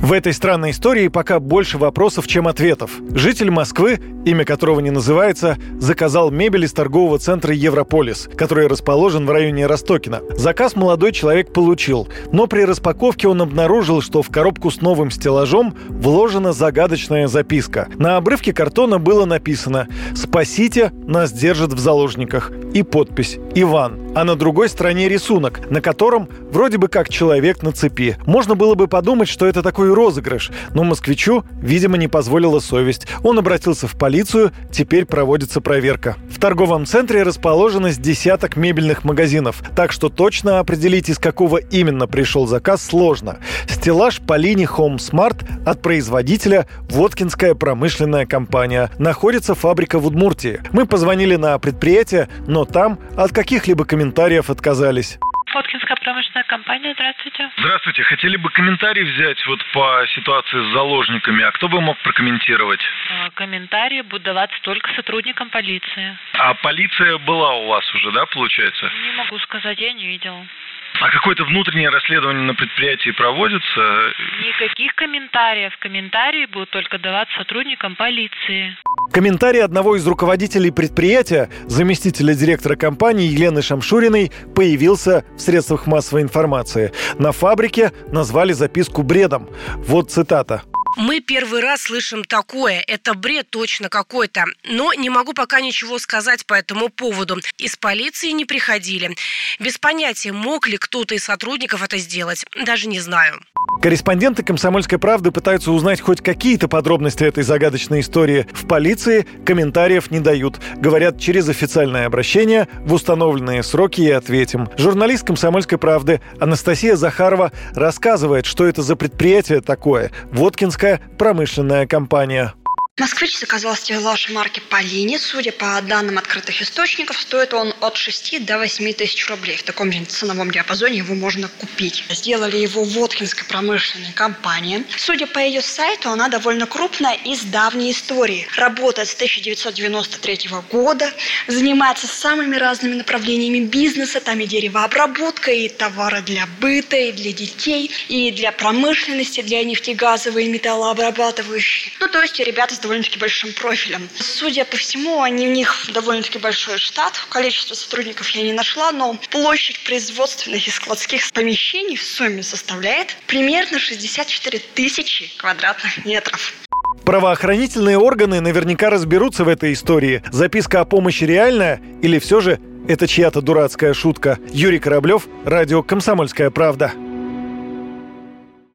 В этой странной истории пока больше вопросов, чем ответов. Житель Москвы, имя которого не называется, заказал мебель из торгового центра «Европолис», который расположен в районе Ростокино. Заказ молодой человек получил, но при распаковке он обнаружил, что в коробку с новым стеллажом вложена загадочная записка. На обрывке картона было написано «Спасите, нас держат в заложниках» и подпись «Иван». А на другой стороне рисунок, на котором вроде бы как человек на цепи. Можно было бы подумать, что это такой розыгрыш, но москвичу, видимо, не позволила совесть. Он обратился в полицию, теперь проводится проверка. В торговом центре расположено с десяток мебельных магазинов, так что точно определить, из какого именно пришел заказ, сложно. Стеллаж Polini Home Smart от производителя «Воткинская промышленная компания». Находится фабрика в Удмуртии. Мы позвонили на предприятие, но там от каких-либо комментариев отказались. Воткинская промышленная компания, здравствуйте. Здравствуйте, хотели бы комментарий взять по ситуации с заложниками. А кто бы мог прокомментировать? Комментарии будут даваться только сотрудникам полиции. А полиция была у вас уже, да, получается? Не могу сказать, я не видела. А какое-то внутреннее расследование на предприятии проводится? Никаких комментариев. Комментарии будут только даваться сотрудникам полиции. Комментарий одного из руководителей предприятия, заместителя директора компании Елены Шамшуриной, появился в средствах массовой информации. На фабрике назвали записку бредом. Вот цитата. «Мы первый раз слышим такое. Это бред точно какой-то. Но не могу пока ничего сказать по этому поводу. Из полиции не приходили. Без понятия, мог ли кто-то из сотрудников это сделать. Даже не знаю». Корреспонденты «Комсомольской правды» пытаются узнать хоть какие-то подробности этой загадочной истории. В полиции комментариев не дают. Говорят, через официальное обращение в установленные сроки и ответим. Журналист «Комсомольской правды» Анастасия Захарова рассказывает, что это за предприятие такое. Воткинская промышленная компания. Москвич заказал стеллаж марки «Полини». Судя по данным открытых источников, стоит он от 6 до 8 тысяч рублей. В таком же ценовом диапазоне его можно купить. Сделали его Воткинской промышленной компании. Судя по ее сайту, она довольно крупная и с давней истории. Работает с 1993 года, занимается самыми разными направлениями бизнеса. Там и деревообработка, и товары для быта, и для детей, и для промышленности, для нефтегазовой и металлообрабатывающей. Ну, то есть ребята довольно-таки большим профилем. Судя по всему, у них довольно-таки большой штат. Количество сотрудников я не нашла, но площадь производственных и складских помещений в сумме составляет примерно 64 тысячи квадратных метров. Правоохранительные органы наверняка разберутся в этой истории. Записка о помощи реальная или все же это чья-то дурацкая шутка? Юрий Кораблёв, радио «Комсомольская правда».